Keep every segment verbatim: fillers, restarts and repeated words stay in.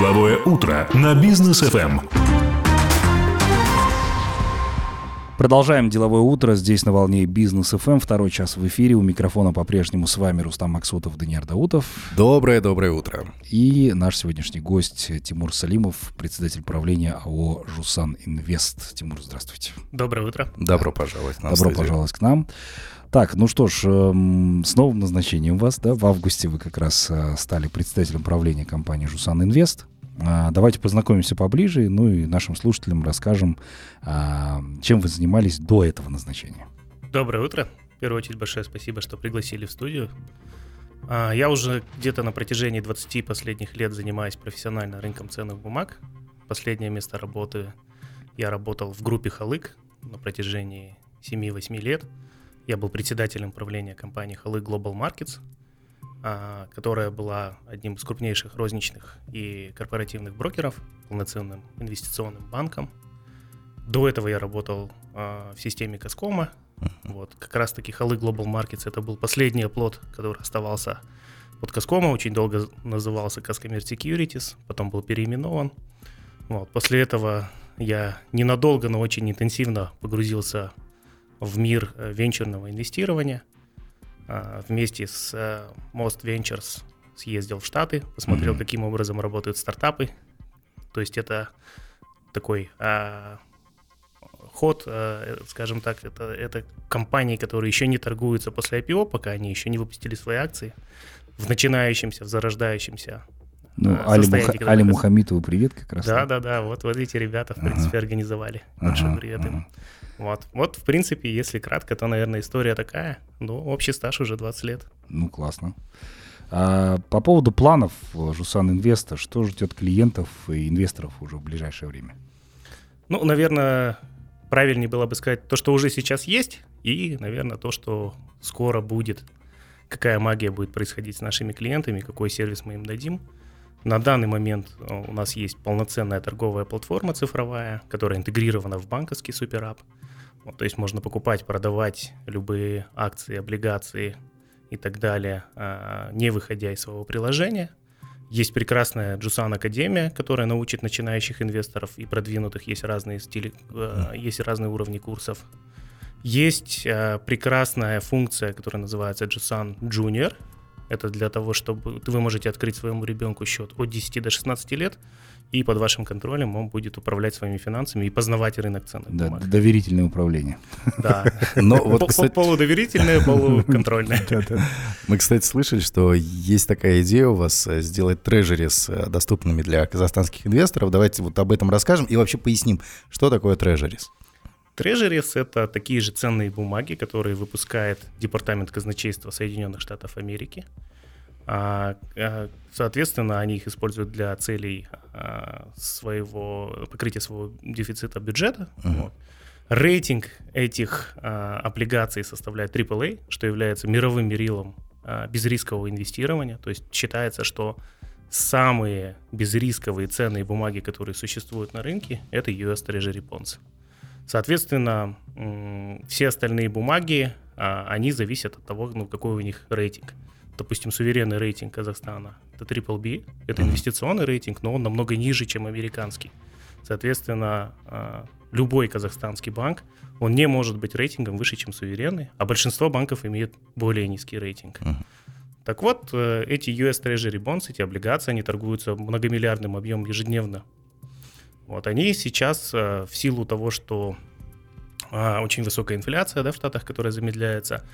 Деловое утро на Бизнес ФМ. Продолжаем деловое утро. Здесь на волне Бизнес ФМ. Второй час в эфире. У микрофона по-прежнему с вами Рустам Максутов, Даниар Даутов. Доброе-доброе утро. И наш сегодняшний гость Тимур Салимов, председатель правления АО «Jusan Invest». Тимур, здравствуйте. Доброе утро. Добро пожаловать к нам. Добро пожаловать к нам. Так, ну что ж, эм, с новым назначением вас, да, в августе вы как раз э, стали председателем правления компании «Jusan Invest». Давайте познакомимся поближе, ну и нашим слушателям расскажем, чем вы занимались до этого назначения. Доброе утро. В первую очередь большое спасибо, что пригласили в студию. Я уже где-то на протяжении двадцати последних лет занимаюсь профессионально рынком ценных бумаг. Последнее место работы я работал в группе Halyk на протяжении семи-восьми лет. Я был председателем правления компании Halyk Global Markets, которая была одним из крупнейших розничных и корпоративных брокеров, полноценным инвестиционным банком. До этого я работал а, в системе Казкома. Uh-huh. Вот, как раз-таки Halyk Global Markets — это был последний оплот, который оставался под Казкома, очень долго назывался Kazkommerts Securities, потом был переименован. Вот, после этого я ненадолго, но очень интенсивно погрузился в мир венчурного инвестирования. Вместе с Most Ventures съездил в Штаты, посмотрел, mm-hmm. каким образом работают стартапы. То есть это такой а, ход, а, скажем так, это, это компании, которые еще не торгуются после ай пи о, пока они еще не выпустили свои акции, в начинающемся, в зарождающемся. Ну, а, Али, Муха... Али Мухаммитову привет как раз. Да-да-да, вот, вот эти ребята, в принципе, uh-huh. организовали. Большой uh-huh. привет им. Uh-huh. Вот. вот, в принципе, если кратко, то, наверное, история такая. Ну, общий стаж уже двадцать лет. Ну, классно. А по поводу планов Jusan Invest, что ждет клиентов и инвесторов уже в ближайшее время? Ну, наверное, правильнее было бы сказать то, что уже сейчас есть, и, наверное, то, что скоро будет. Какая магия будет происходить с нашими клиентами, какой сервис мы им дадим. На данный момент у нас есть полноценная торговая платформа цифровая, которая интегрирована в банковский суперап. Вот, то есть можно покупать, продавать любые акции, облигации и так далее, не выходя из своего приложения. Есть прекрасная JUSAN Академия, которая научит начинающих инвесторов и продвинутых. Есть разные стили, есть разные уровни курсов. Есть прекрасная функция, которая называется JUSAN Junior. Это для того, чтобы вы можете открыть своему ребенку счет от десяти до шестнадцати лет, и под вашим контролем он будет управлять своими финансами и познавать рынок ценных да, бумаг. Доверительное управление. Да. Полудоверительное, полуконтрольное. Мы, кстати, слышали, что есть такая идея у вас сделать трежерис доступными для казахстанских инвесторов. Давайте вот об этом расскажем и вообще поясним, что такое трежерис. Трежерис — это такие же ценные бумаги, которые выпускает Департамент Казначейства Соединенных Штатов Америки. Соответственно, они их используют для целей своего, покрытия своего дефицита бюджета. Uh-huh. Вот. Рейтинг этих облигаций составляет трипл эй, что является мировым мерилом безрискового инвестирования. То есть считается, что самые безрисковые ценные бумаги, которые существуют на рынке, это ю эс Treasury Bonds. Соответственно, все остальные бумаги, они зависят от того, ну, какой у них рейтинг. Допустим, суверенный рейтинг Казахстана – это трипл би, это инвестиционный рейтинг, но он намного ниже, чем американский. Соответственно, любой казахстанский банк, он не может быть рейтингом выше, чем суверенный, а большинство банков имеет более низкий рейтинг. Uh-huh. Так вот, эти ю эс Treasury Bonds, эти облигации, они торгуются многомиллиардным объемом ежедневно. Вот, они сейчас в силу того, что очень высокая инфляция, да, в Штатах, которая замедляется,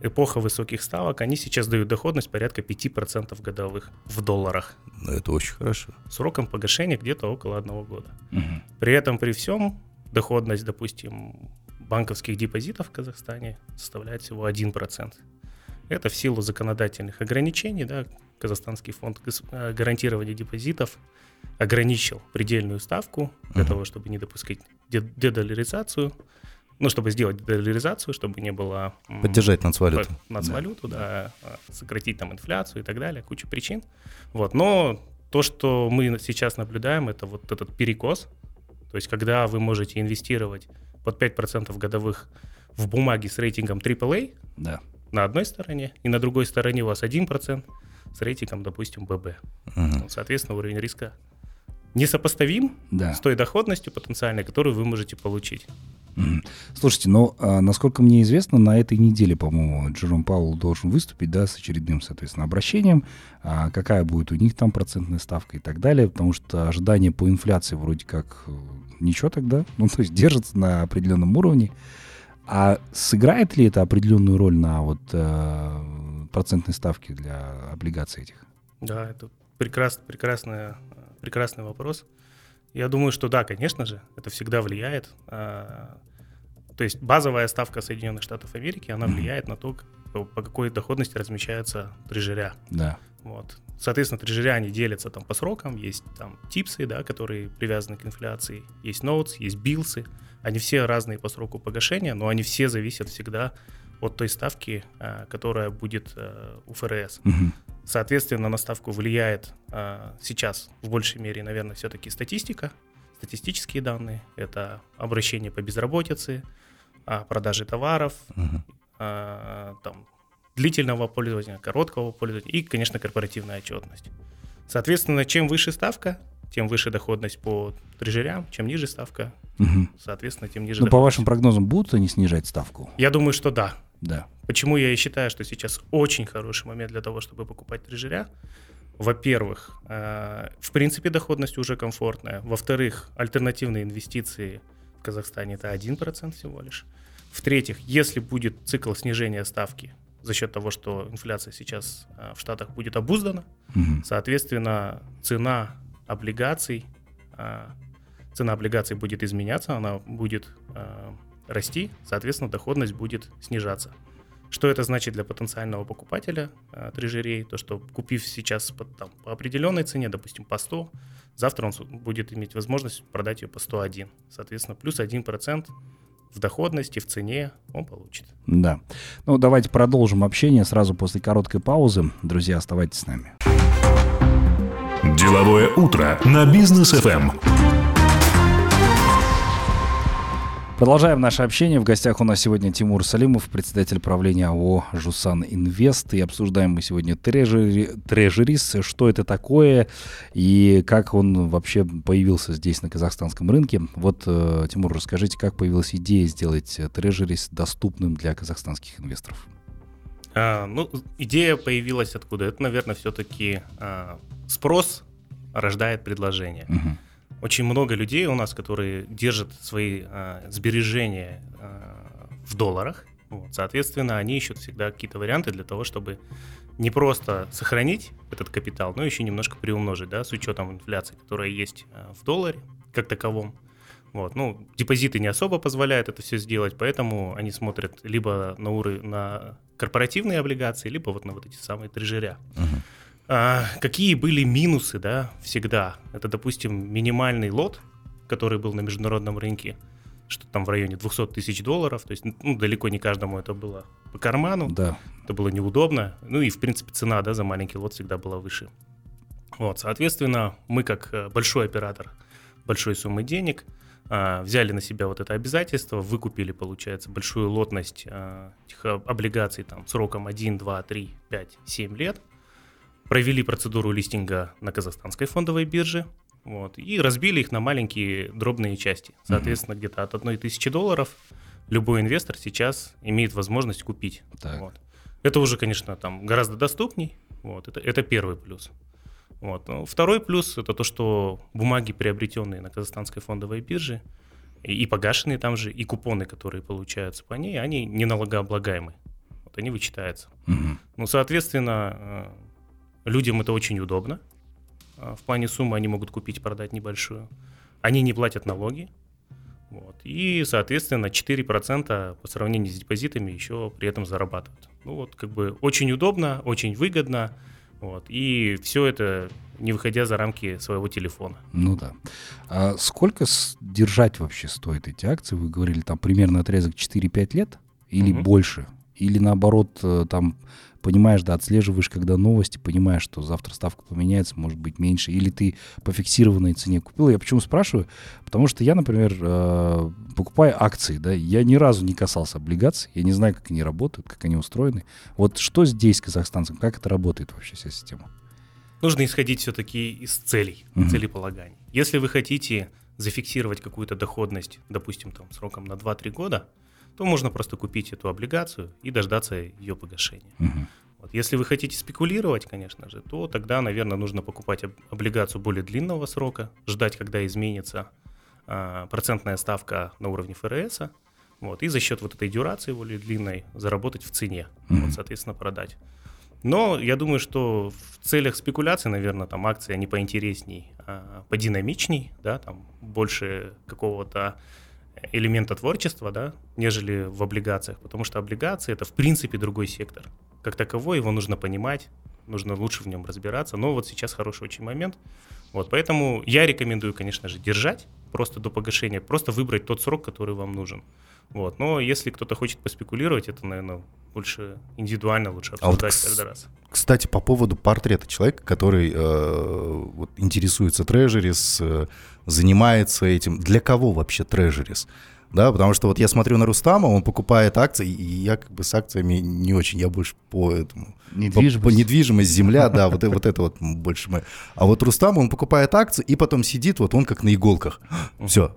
эпоха высоких ставок, они сейчас дают доходность порядка пять процентов годовых в долларах. Но это очень хорошо. Сроком погашения где-то около одного года. Угу. При этом, при всем, доходность, допустим, банковских депозитов в Казахстане составляет всего один процент. Это в силу законодательных ограничений, да, Казахстанский фонд гарантирования депозитов ограничил предельную ставку для uh-huh. того, чтобы не допускать дедолларизацию, ну, чтобы сделать дедолларизацию, чтобы не было... Поддержать нацвалюту. Нацвалюту, да. да, сократить там инфляцию и так далее, куча причин. Вот. Но то, что мы сейчас наблюдаем, это вот этот перекос, то есть когда вы можете инвестировать под пять процентов годовых в бумаги с рейтингом трипл эй да. на одной стороне, и на другой стороне у вас один процент с рейтингом, допустим, би би. Uh-huh. Соответственно, уровень риска несопоставим да. с той доходностью потенциальной, которую вы можете получить. Mm-hmm. Слушайте, ну, а, насколько мне известно, на этой неделе, по-моему, Джером Пауэлл должен выступить, да, с очередным, соответственно, обращением, а какая будет у них там процентная ставка и так далее, потому что ожидания по инфляции вроде как ничего тогда, ну, то есть держатся на определенном уровне. А сыграет ли это определенную роль на вот э, процентной ставке для облигаций этих? Да, это прекрас, прекрасная... прекрасный вопрос. Я думаю, что да, конечно же, это всегда влияет. То есть базовая ставка Соединенных Штатов Америки, она влияет на то, по какой доходности размещаются трежеря. Да. Вот. Соответственно, трежеря, они делятся там по срокам. Есть там типсы, да, которые привязаны к инфляции. Есть ноутс, есть билсы. Они все разные по сроку погашения, но они все зависят всегда от той ставки, которая будет у ФРС. Угу. Соответственно, на ставку влияет сейчас в большей мере, наверное, все-таки статистика, статистические данные. Это обращение по безработице, продажи товаров, угу. там, длительного пользования, короткого пользования и, конечно, корпоративная отчетность. Соответственно, чем выше ставка, тем выше доходность по трежерям, чем ниже ставка, угу. соответственно, тем ниже. Но доходность. По вашим прогнозам будут они снижать ставку? Я думаю, что да. Да. Почему я и считаю, что сейчас очень хороший момент для того, чтобы покупать трежеря? Во-первых, э, в принципе, доходность уже комфортная. Во-вторых, альтернативные инвестиции в Казахстане это один процент всего лишь. В-третьих, если будет цикл снижения ставки за счет того, что инфляция сейчас э, в Штатах будет обуздана, угу. соответственно, цена облигаций, э, цена облигаций будет изменяться, она будет... Э, расти, соответственно, доходность будет снижаться. Что это значит для потенциального покупателя э, трежерей? То, что купив сейчас по, там, по определенной цене, допустим, по сто, завтра он будет иметь возможность продать ее по сто один. Соответственно, плюс один процент в доходности, в цене он получит. Да. Ну, давайте продолжим общение сразу после короткой паузы. Друзья, оставайтесь с нами. Деловое утро на Бизнес ФМ. Продолжаем наше общение. В гостях у нас сегодня Тимур Салимов, председатель правления АО «Jusan Invest». И обсуждаем мы сегодня трежерис, что это такое и как он вообще появился здесь на казахстанском рынке. Вот, Тимур, расскажите, как появилась идея сделать трежерис доступным для казахстанских инвесторов? А, ну, идея появилась откуда? Это, наверное, все-таки а, спрос рождает предложение. Угу. Очень много людей у нас, которые держат свои а, сбережения а, в долларах. Вот, соответственно, они ищут всегда какие-то варианты для того, чтобы не просто сохранить этот капитал, но еще немножко приумножить, да, с учетом инфляции, которая есть а, в долларе как таковом. Вот, ну, депозиты не особо позволяют это все сделать, поэтому они смотрят либо на, уры, на корпоративные облигации, либо вот на вот эти самые трежеря. Uh-huh. А какие были минусы, да, всегда? Это, допустим, минимальный лот, который был на международном рынке, что там в районе двести тысяч долларов, то есть, ну, далеко не каждому это было по карману, да. Это было неудобно, ну и, в принципе, цена, да, за маленький лот всегда была выше. Вот, соответственно, мы, как большой оператор большой суммы денег, взяли на себя вот это обязательство, выкупили, получается, большую лотность этих облигаций там сроком один, два, три, пять, семь лет, провели процедуру листинга на казахстанской фондовой бирже, вот, и разбили их на маленькие дробные части. Соответственно, mm-hmm. где-то от одной тысячи долларов любой инвестор сейчас имеет возможность купить. Вот. Это уже, конечно, там гораздо доступней. Вот, это, это первый плюс. Вот. Второй плюс – это то, что бумаги, приобретенные на казахстанской фондовой бирже, и, и погашенные там же, и купоны, которые получаются по ней, они не налогооблагаемы. Вот, они вычитаются. Mm-hmm. Ну, соответственно… Людям это очень удобно. В плане суммы они могут купить, продать небольшую. Они не платят налоги. Вот. И, соответственно, четыре процента по сравнению с депозитами еще при этом зарабатывают. Ну вот, как бы очень удобно, очень выгодно. Вот. И все это не выходя за рамки своего телефона. Ну да. А сколько держать вообще стоит эти акции? Вы говорили, там примерно отрезок четыре-пять лет или угу. больше? Или наоборот, там, понимаешь, да, отслеживаешь, когда новости, понимаешь, что завтра ставка поменяется, может быть, меньше, или ты по фиксированной цене купил. Я почему спрашиваю? Потому что я, например, покупаю акции, да, я ни разу не касался облигаций, я не знаю, как они работают, как они устроены. Вот что здесь с казахстанцем, как это работает вообще вся система? нужно исходить все-таки из целей, uh-huh. целеполаганий. Если вы хотите зафиксировать какую-то доходность, допустим, там, сроком на два-три года, то можно просто купить эту облигацию и дождаться ее погашения. Uh-huh. Вот. Если вы хотите спекулировать, конечно же, то тогда, наверное, нужно покупать об- облигацию более длинного срока, ждать, когда изменится а, процентная ставка на уровне ФРС, вот, и за счет вот этой дюрации более длинной заработать в цене, uh-huh. вот, соответственно, продать. Но я думаю, что в целях спекуляции, наверное, там акции, они поинтересней, а, подинамичней, да, там больше какого-то элемента творчества, да, нежели в облигациях, потому что облигации — это в принципе другой сектор. Как таковой его нужно понимать, нужно лучше в нем разбираться, но вот сейчас хороший очень момент. Вот, поэтому я рекомендую, конечно же, держать просто до погашения, просто выбрать тот срок, который вам нужен. Вот, но если кто-то хочет поспекулировать, это, наверное, больше индивидуально лучше обсуждать а вот, каждый раз. Кстати, по поводу портрета человека, который э, вот, интересуется трежерис, э, занимается этим. Для кого вообще трежерис? Да, потому что вот я смотрю на Рустама, он покупает акции, и я как бы с акциями не очень, я больше по этому... Недвижимость. По, по недвижимость, земля, да, вот, вот это вот больше мы. А вот Рустам, он покупает акции, и потом сидит, вот он как на иголках. Все,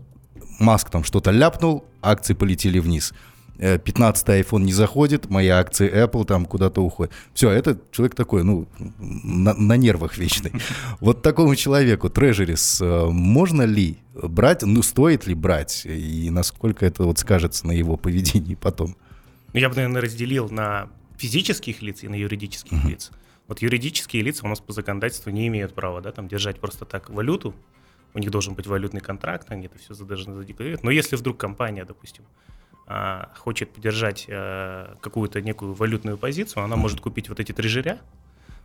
Маск там что-то ляпнул, акции полетели вниз. пятнадцатый iPhone не заходит, мои акции Apple там куда-то уходят. Все, этот человек такой, ну, на, на нервах вечный. Вот такому человеку трежерис можно ли брать, ну, стоит ли брать, и насколько это вот скажется на его поведении потом? Я бы, наверное, разделил на физических лиц и на юридических uh-huh. лиц. Вот юридические лица у нас по законодательству не имеют права, да, там держать просто так валюту, у них должен быть валютный контракт, они это все должны задекларировать. Но если вдруг компания, допустим, хочет поддержать э, какую-то некую валютную позицию, она mm-hmm. может купить вот эти трежеря,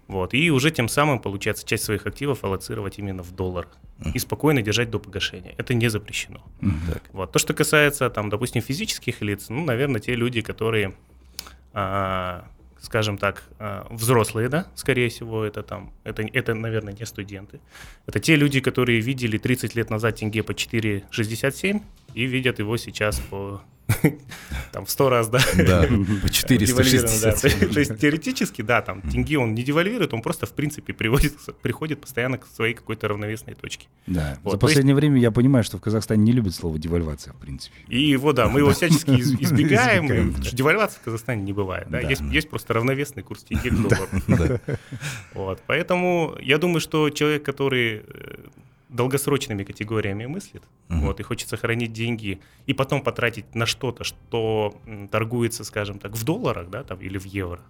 вот, и уже тем самым, получается, часть своих активов аллоцировать именно в доллар mm-hmm. и спокойно держать до погашения. Это не запрещено. Mm-hmm. Вот. То, что касается, там, допустим, физических лиц, ну, наверное, те люди, которые, э, скажем так, э, взрослые, да, скорее всего, это, там, это, это, наверное, не студенты. Это те люди, которые видели тридцать лет назад тенге по четыре шестьдесят семь и видят его сейчас по... Там в сто раз, да? Да, по четыреста шестьдесят. То есть теоретически, да, там тенге он не девальвирует, он просто в принципе приходит постоянно к своей какой-то равновесной точке. Да, за последнее время я понимаю, что в Казахстане не любят слово девальвация в принципе. И его, да, мы его всячески избегаем, потому что девальвации в Казахстане не бывает. Есть просто равновесный курс тенге к доллару. Поэтому я думаю, что человек, который... долгосрочными категориями мыслит, uh-huh. вот, и хочет сохранить деньги и потом потратить на что-то, что торгуется, скажем так, в долларах, да, там, или в евро,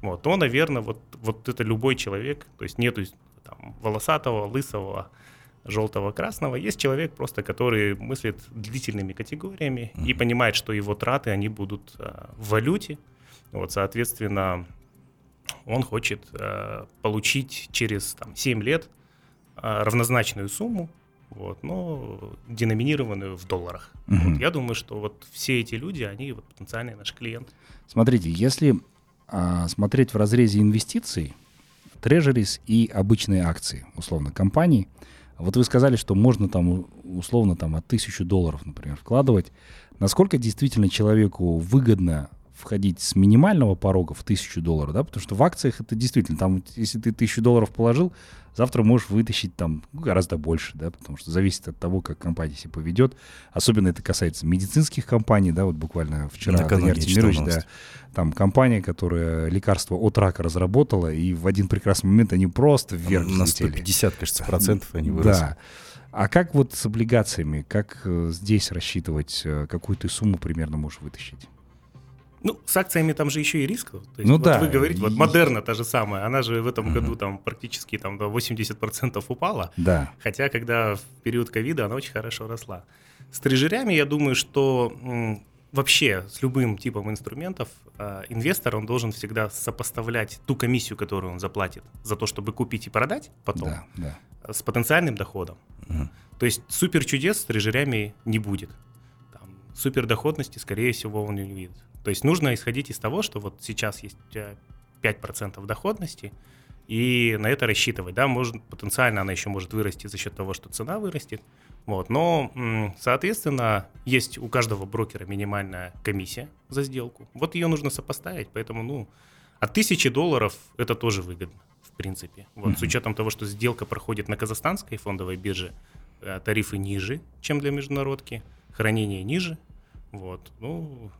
вот, то, наверное, вот, вот это любой человек, то есть нету там волосатого, лысого, желтого, красного, есть человек просто, который мыслит длительными категориями uh-huh. и понимает, что его траты, они будут а, в валюте, вот, соответственно, он хочет а, получить через там, семь лет равнозначную сумму, вот, но деноминированную в долларах. Uh-huh. Вот, я думаю, что вот все эти люди, они вот потенциальные наши клиенты. Смотрите, если а, смотреть в разрезе инвестиций, трежерис и обычные акции, условно, компаний, вот вы сказали, что можно там условно там, от тысячи долларов, например, вкладывать. Насколько действительно человеку выгодно входить с минимального порога в тысячу долларов, да, потому что в акциях это действительно, там, если ты тысячу долларов положил, завтра можешь вытащить там гораздо больше, да, потому что зависит от того, как компания себя поведет, особенно это касается медицинских компаний, да, вот буквально вчера Даниар Даутов, да, там компания, которая лекарство от рака разработала, и в один прекрасный момент они просто вверх взлетели. На сто пятьдесят, кажется, процентов они выросли. Да. А как вот с облигациями, как здесь рассчитывать, какую ты сумму примерно можешь вытащить? Ну, с акциями там же еще и риск. То есть, ну вот да. Вы говорите, вот Модерна та же самая, она же в этом uh-huh. году там практически там, до восемьдесят процентов упала, да. Хотя когда в период ковида она очень хорошо росла. С трежерями, я думаю, что м, вообще с любым типом инструментов э, инвестор, он должен всегда сопоставлять ту комиссию, которую он заплатит за то, чтобы купить и продать потом, да, да. с потенциальным доходом. Uh-huh. То есть супер чудес с трежерями не будет. Там, супер доходности, скорее всего, он не увидит. То есть нужно исходить из того, что вот сейчас есть пять процентов доходности, и на это рассчитывать. Да? Может, потенциально она еще может вырасти за счет того, что цена вырастет. Вот. Но, соответственно, есть у каждого брокера минимальная комиссия за сделку. Вот ее нужно сопоставить, поэтому ну, от тысячи долларов это тоже выгодно. В принципе. Вот, mm-hmm. С учетом того, что сделка проходит на казахстанской фондовой бирже, тарифы ниже, чем для международки, хранение ниже. Вот, ну,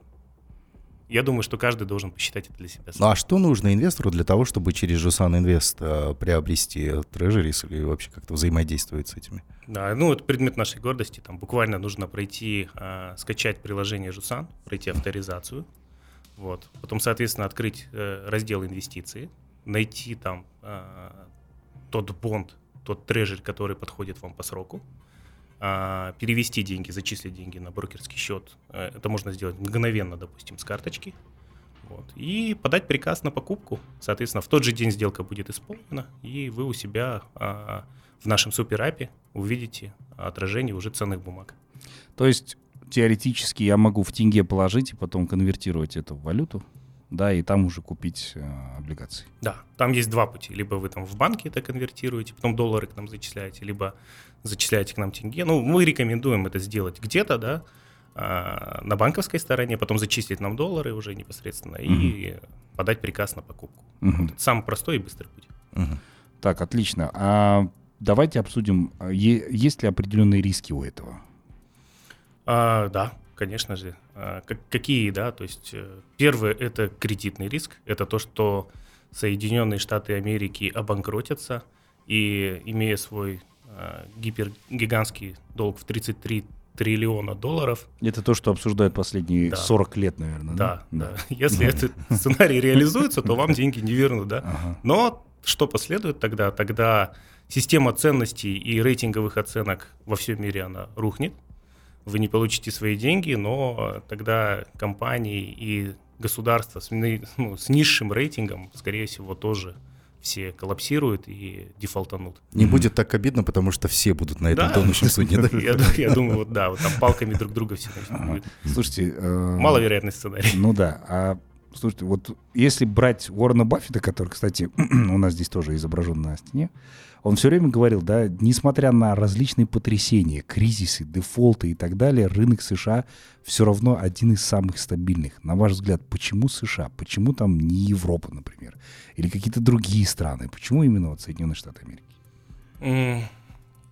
я думаю, что каждый должен посчитать это для себя. Ну, а что нужно инвестору для того, чтобы через JUSAN Invest э, приобрести трежерис или вообще как-то взаимодействовать с этими? Да, ну, это предмет нашей гордости. Там буквально нужно пройти, э, скачать приложение JUSAN, пройти авторизацию, вот, потом, соответственно, открыть э, раздел инвестиции, найти там э, тот бонд, тот трежерь, который подходит вам по сроку, перевести деньги, зачислить деньги на брокерский счет. Это можно сделать мгновенно, допустим, с карточки. Вот. И подать приказ на покупку. Соответственно, в тот же день сделка будет исполнена, и вы у себя в нашем суперапе увидите отражение уже ценных бумаг. То есть, теоретически я могу в тенге положить и потом конвертировать это в валюту? Да, и там уже купить э, облигации. Да, там есть два пути. Либо вы там в банке это конвертируете, потом доллары к нам зачисляете, либо зачисляете к нам тенге. Ну, мы рекомендуем это сделать где-то, да, э, на банковской стороне, потом зачислить нам доллары уже непосредственно угу. и подать приказ на покупку. Угу. Вот это самый простой и быстрый путь. Угу. Так, отлично. А давайте обсудим, е- есть ли определенные риски у этого? А, да. Конечно же. Какие, да, то есть первое – это кредитный риск, это то, что Соединенные Штаты Америки обанкротятся, и, имея свой гипергигантский долг в тридцать три триллиона долларов… Это то, что обсуждают последние да. сорок лет, наверное. Да, да. да. Если да. этот сценарий реализуется, то вам деньги не вернут, да. Ага. Но что последует тогда? Тогда система ценностей и рейтинговых оценок во всем мире, она рухнет. Вы не получите свои деньги, но тогда компании и государства с, ну, с низшим рейтингом, скорее всего, тоже все коллапсируют и дефолтанут. Не будет так обидно, потому что все будут на этом тонущем судне. Я думаю, да, там палками друг друга все начнут. Слушайте, маловероятный сценарий. Ну да, а слушайте, вот если брать Уоррена Баффета, который, кстати, у нас здесь тоже изображен на стене, он все время говорил, да, несмотря на различные потрясения, кризисы, дефолты и так далее, рынок США все равно один из самых стабильных. На ваш взгляд, почему США? Почему там не Европа, например? Или какие-то другие страны? Почему именно вот Соединенные Штаты Америки?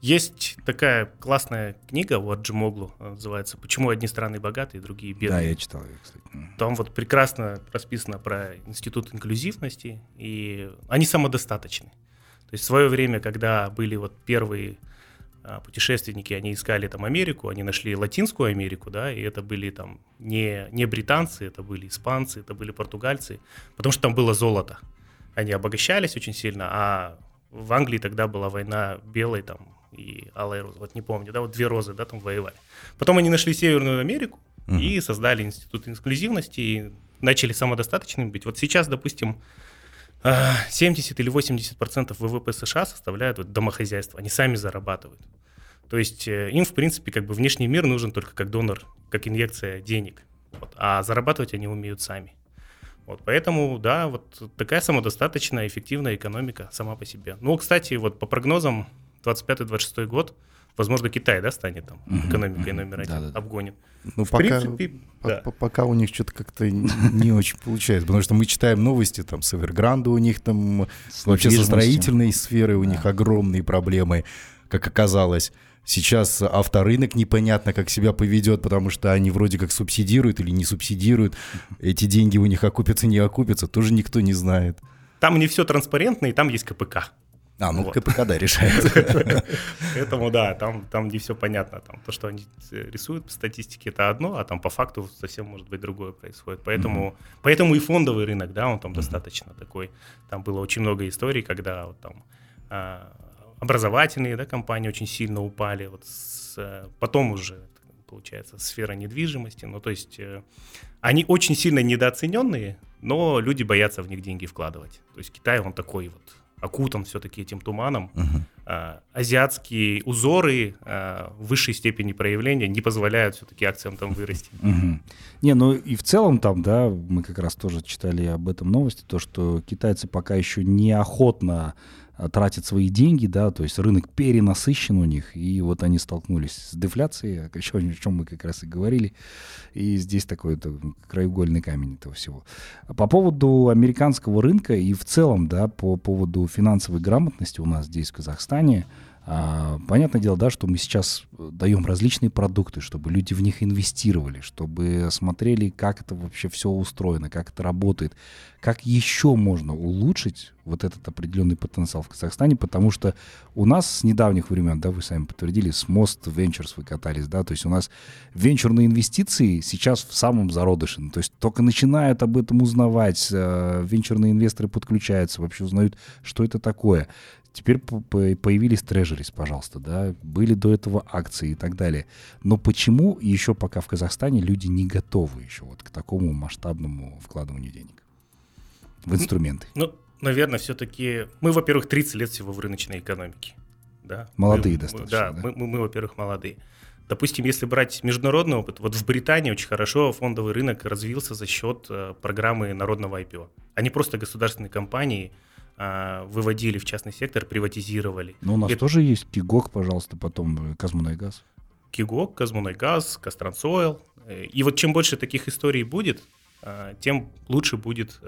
Есть такая классная книга у Арджимоглу, называется «Почему одни страны богатые, другие бедные». Да, я читал ее, кстати. Там вот прекрасно расписано про институт инклюзивности, и они самодостаточны. То есть в свое время, когда были вот первые а, путешественники, они искали там Америку, они нашли Латинскую Америку, да, и это были там не, не британцы, это были испанцы, это были португальцы, потому что там было золото. Они обогащались очень сильно, а в Англии тогда была война белой там и алой розы, вот не помню, да, вот две розы, да, там воевали. Потом они нашли Северную Америку mm-hmm. и создали институт инклюзивности и начали самодостаточными быть. Вот сейчас, допустим, семьдесят или восемьдесят процентов вэ вэ пэ США составляют вот домохозяйства, они сами зарабатывают. То есть им, в принципе, как бы внешний мир нужен только как донор, как инъекция денег, вот. А зарабатывать они умеют сами. Вот, поэтому, да, вот такая самодостаточная, эффективная экономика сама по себе. Ну, кстати, вот по прогнозам двадцать пятый — двадцать шестой год, возможно, Китай, да, станет там экономикой номер один, да, да. обгонит. Ну, в пока, принципе, по- да. пока у них что-то как-то не очень получается, потому что мы читаем новости, там, с Эвергранда у них там, вообще со строительной сферой у них огромные проблемы, как оказалось. Сейчас авторынок непонятно, как себя поведет, потому что они вроде как субсидируют или не субсидируют. Эти деньги у них окупятся, не окупятся, тоже никто не знает. Там не все транспарентно, и там есть ка пэ ка. А, ну вот. ка пэ ка, да, решает. Поэтому, да, там, там не все понятно. Там, то, что они рисуют по статистике, это одно, а там по факту совсем, может быть, другое происходит. Поэтому, mm-hmm. поэтому и фондовый рынок, да, он там mm-hmm. достаточно такой. Там было очень много историй, когда вот, там, а, образовательные, да, компании очень сильно упали. Вот с, потом уже, получается, сфера недвижимости. Ну, то есть они очень сильно недооцененные, но люди боятся в них деньги вкладывать. То есть Китай, он такой вот окутан все-таки этим туманом, uh-huh. азиатские узоры в высшей степени проявления не позволяют все-таки акциям там вырасти. Угу. Не, ну и в целом там, да, мы как раз тоже читали об этом новости, то, что китайцы пока еще неохотно тратят свои деньги, да, то есть рынок перенасыщен у них, и вот они столкнулись с дефляцией, о чем, о чем мы как раз и говорили, и здесь такой краеугольный камень этого всего. По поводу американского рынка и в целом, да, по поводу финансовой грамотности у нас здесь в Казахстане, а, понятное дело, да, что мы сейчас даем различные продукты, чтобы люди в них инвестировали, чтобы смотрели, как это вообще все устроено, как это работает, как еще можно улучшить вот этот определенный потенциал в Казахстане, потому что у нас с недавних времен, да, вы сами подтвердили, с Most Ventures вы катались, да, то есть у нас венчурные инвестиции сейчас в самом зародыше, то есть только начинают об этом узнавать, венчурные инвесторы подключаются, вообще узнают, что это такое. Теперь появились трежерис, пожалуйста, да, были до этого акции и так далее. Но почему еще пока в Казахстане люди не готовы еще вот к такому масштабному вкладыванию денег в инструменты? Ну, ну наверное, все-таки мы, во-первых, тридцать лет всего в рыночной экономике. Да? Молодые мы, достаточно. Да, да? Мы, мы, мы, во-первых, молодые. Допустим, если брать международный опыт, вот в Британии очень хорошо фондовый рынок развился за счет программы народного ай пи о. Они просто государственные компании выводили в частный сектор, приватизировали. Но у нас это... тоже есть Кигок, пожалуйста, потом КазМунайгаз. Кигок, КазМунайгаз, КазТрансОил. И вот чем больше таких историй будет, тем лучше будет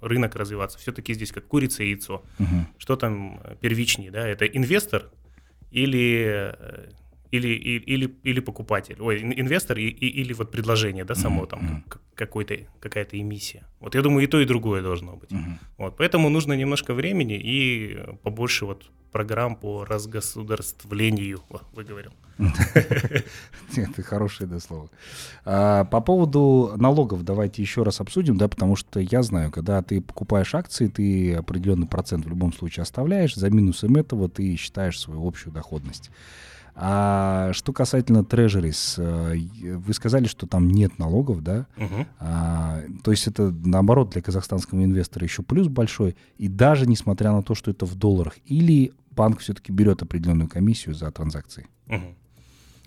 рынок развиваться. Все-таки здесь как курица и яйцо. Угу. Что там первичнее, да? Это инвестор или, или, или, или покупатель? Ой, инвестор и, и, или вот предложение, да, само, угу, там, угу. Какой-то, какая-то эмиссия. Вот я думаю, и то, и другое должно быть. Угу. Вот, поэтому нужно немножко времени и побольше вот программ по разгосударствлению, вы говорил. Это хорошее слово. По поводу налогов давайте еще раз обсудим, да, потому что я знаю, когда ты покупаешь акции, ты определенный процент в любом случае оставляешь, за минусом этого ты считаешь свою общую доходность. А что касательно трежерис, вы сказали, что там нет налогов, да? Угу. А, то есть это, наоборот, для казахстанского инвестора еще плюс большой, и даже несмотря на то, что это в долларах, или банк все-таки берет определенную комиссию за транзакции? Угу.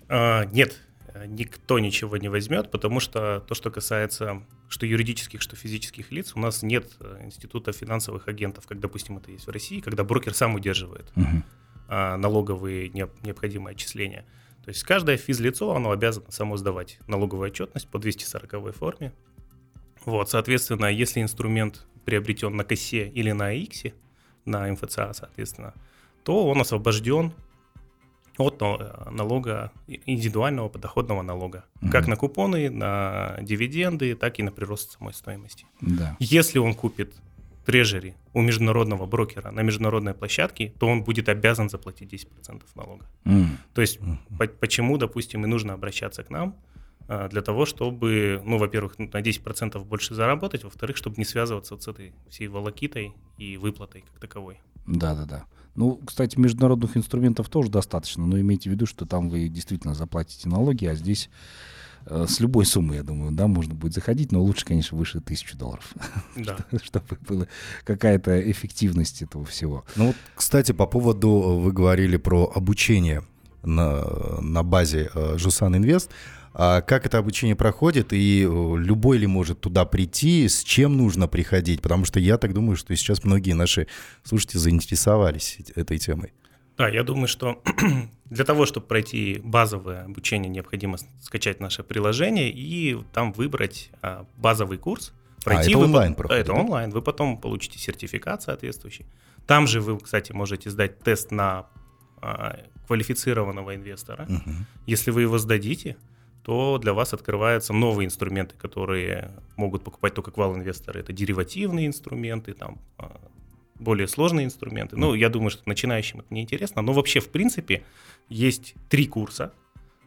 А, нет, никто ничего не возьмет, потому что то, что касается что юридических, что физических лиц, у нас нет института финансовых агентов, как, допустим, это есть в России, когда брокер сам удерживает. Угу. Налоговые необходимые отчисления. То есть каждое физлицо, оно обязано само сдавать налоговую отчетность по двести сороковой форме. Вот, соответственно, если инструмент приобретен на КАСЕ или на АИКСЕ, на МФЦА, соответственно, то он освобожден от налога, индивидуального подоходного налога. Угу. Как на купоны, на дивиденды, так и на прирост самой стоимости. Да. Если он купит трежери у международного брокера на международной площадке, то он будет обязан заплатить десять процентов налога. Mm. То есть mm. по- почему, допустим, и нужно обращаться к нам а, для того, чтобы, ну, во-первых, на десять процентов больше заработать, во-вторых, чтобы не связываться вот с этой всей волокитой и выплатой как таковой. Да-да-да. Ну, кстати, международных инструментов тоже достаточно, но имейте в виду, что там вы действительно заплатите налоги, а здесь... С любой суммы, я думаю, да, можно будет заходить, но лучше, конечно, выше тысячи долларов, да. Чтобы была какая-то эффективность этого всего. Ну вот, кстати, по поводу, вы говорили про обучение на, на базе JUSAN Invest. А как это обучение проходит, и любой ли может туда прийти, с чем нужно приходить? Потому что я так думаю, что сейчас многие наши слушатели заинтересовались этой темой. Да, я думаю, что для того, чтобы пройти базовое обучение, необходимо скачать наше приложение и там выбрать а, базовый курс. Пройти, а, это вы, онлайн по... проходит? Это да? онлайн. Вы потом получите сертификат соответствующий. Там же вы, кстати, можете сдать тест на а, квалифицированного инвестора. Угу. Если вы его сдадите, то для вас открываются новые инструменты, которые могут покупать только квал-инвесторы. Это деривативные инструменты, там... более сложные инструменты. Ну, я думаю, что начинающим это неинтересно. Но вообще, в принципе, есть три курса.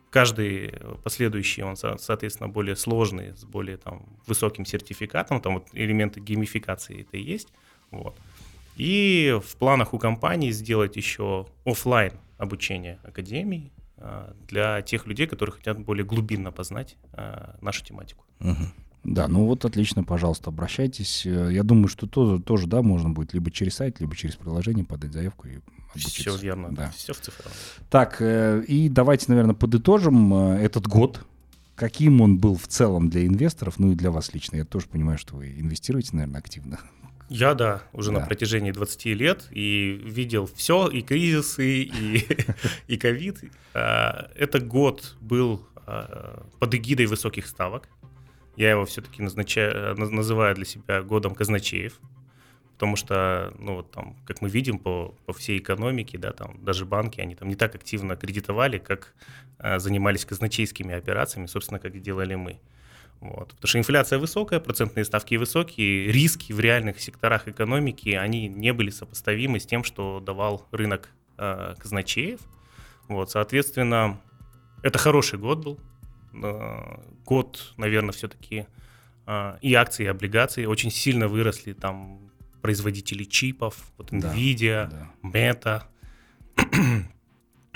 Каждый последующий, он, соответственно, более сложный, с более там, высоким сертификатом. Там вот элементы геймификации это и есть. Вот. И в планах у компании сделать еще офлайн обучение академии для тех людей, которые хотят более глубинно познать нашу тематику. Угу. Да, ну вот отлично, пожалуйста, обращайтесь. Я думаю, что тоже, тоже да, можно будет либо через сайт, либо через приложение подать заявку и обучиться. Все верно, да. Все в цифровом. Так, и давайте, наверное, подытожим этот год. Каким он был в целом для инвесторов, ну и для вас лично? Я тоже понимаю, что вы инвестируете, наверное, активно. Я, да, уже да. на протяжении двадцати лет и видел все, и кризисы, и ковид. Этот год был под эгидой высоких ставок. Я его все-таки назначаю, называю для себя годом казначеев, потому что, ну, вот там, как мы видим по, по всей экономике, да, там, даже банки, они там не так активно кредитовали, как а, занимались казначейскими операциями, собственно, как и делали мы. Вот. Потому что инфляция высокая, процентные ставки высокие, риски в реальных секторах экономики, они не были сопоставимы с тем, что давал рынок а, казначеев. Вот, соответственно, это хороший год был. Год, наверное, все-таки и акции, и облигации очень сильно выросли, там производители чипов, вот Nvidia, да, да. Meta,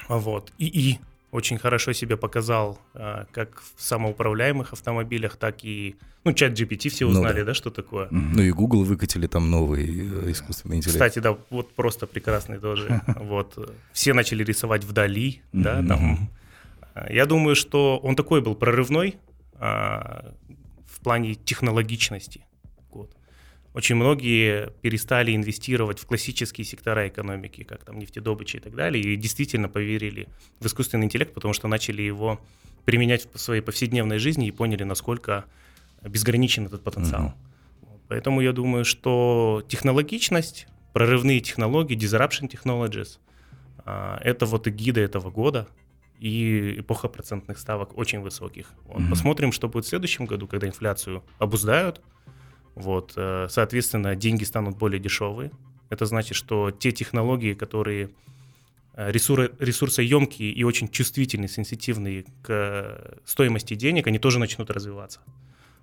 вот, ИИ очень хорошо себя показал как в самоуправляемых автомобилях, так и, ну, чат джи пи ти все узнали, ну, да. да, что такое. Ну и Google выкатили там новый искусственный интеллект. Кстати, да, вот просто прекрасный тоже, вот, все начали рисовать в Дали, да, там. Я думаю, что он такой был прорывной а, в плане технологичности. Вот. Очень многие перестали инвестировать в классические сектора экономики, как там нефтедобыча и так далее, и действительно поверили в искусственный интеллект, потому что начали его применять в своей повседневной жизни и поняли, насколько безграничен этот потенциал. Mm-hmm. Поэтому я думаю, что технологичность, прорывные технологии, disruption technologies а, – это вот эгида этого года. И эпоха процентных ставок очень высоких. Вот. Mm-hmm. Посмотрим, что будет в следующем году, когда инфляцию обуздают. Вот. Соответственно, деньги станут более дешевые. Это значит, что те технологии, которые ресурсоемкие и очень чувствительные, сенситивные к стоимости денег, они тоже начнут развиваться.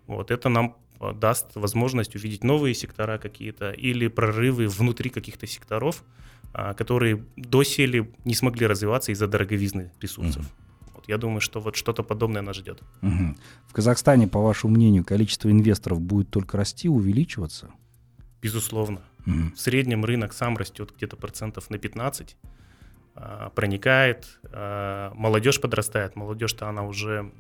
Вот. Это нам даст возможность увидеть новые сектора какие-то или прорывы внутри каких-то секторов, которые доселе не смогли развиваться из-за дороговизны ресурсов. Uh-huh. Вот я думаю, что вот что-то подобное нас ждет. Uh-huh. В Казахстане, по вашему мнению, количество инвесторов будет только расти, увеличиваться? Безусловно. Uh-huh. В среднем рынок сам растет где-то процентов на пятнадцать, проникает, молодежь подрастает. Молодежь-то она уже...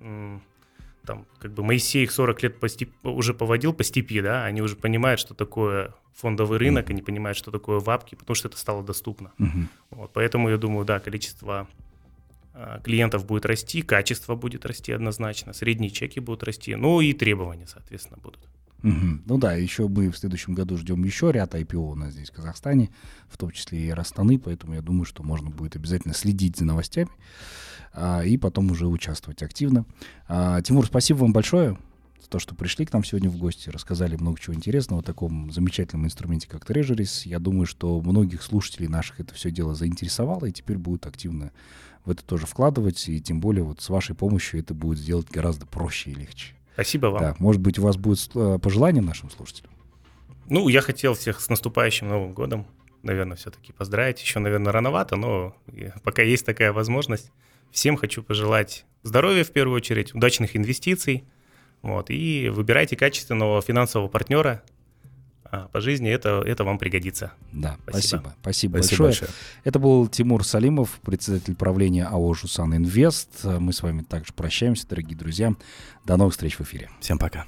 Там, как бы Моисей их сорок лет по степи, уже поводил по степи, да, они уже понимают, что такое фондовый рынок, mm-hmm. они понимают, что такое вапки, потому что это стало доступно. Mm-hmm. Вот, поэтому я думаю, да, количество а, клиентов будет расти, качество будет расти однозначно, средние чеки будут расти, ну и требования, соответственно, будут. Mm-hmm. Ну да, еще мы в следующем году ждем еще ряд ай пи о у нас здесь в Казахстане, в том числе и Растаны, поэтому я думаю, что можно будет обязательно следить за новостями. И потом уже участвовать активно. Тимур, спасибо вам большое за то, что пришли к нам сегодня в гости, рассказали много чего интересного о таком замечательном инструменте, как трежерис. Я думаю, что многих слушателей наших это все дело заинтересовало, и теперь будут активно в это тоже вкладывать, и тем более вот с вашей помощью это будет сделать гораздо проще и легче. Спасибо вам. Да, может быть, у вас будут пожелания нашим слушателям? Ну, я хотел всех с наступающим Новым годом, наверное, все-таки поздравить. Еще, наверное, рановато, но пока есть такая возможность. Всем хочу пожелать здоровья, в первую очередь, удачных инвестиций. Вот, и выбирайте качественного финансового партнера. А по жизни это, это вам пригодится. Да, спасибо. Спасибо, спасибо большое. большое. Это был Тимур Салимов, председатель правления АО «Jusan Invest». Мы с вами также прощаемся, дорогие друзья. До новых встреч в эфире. Всем пока.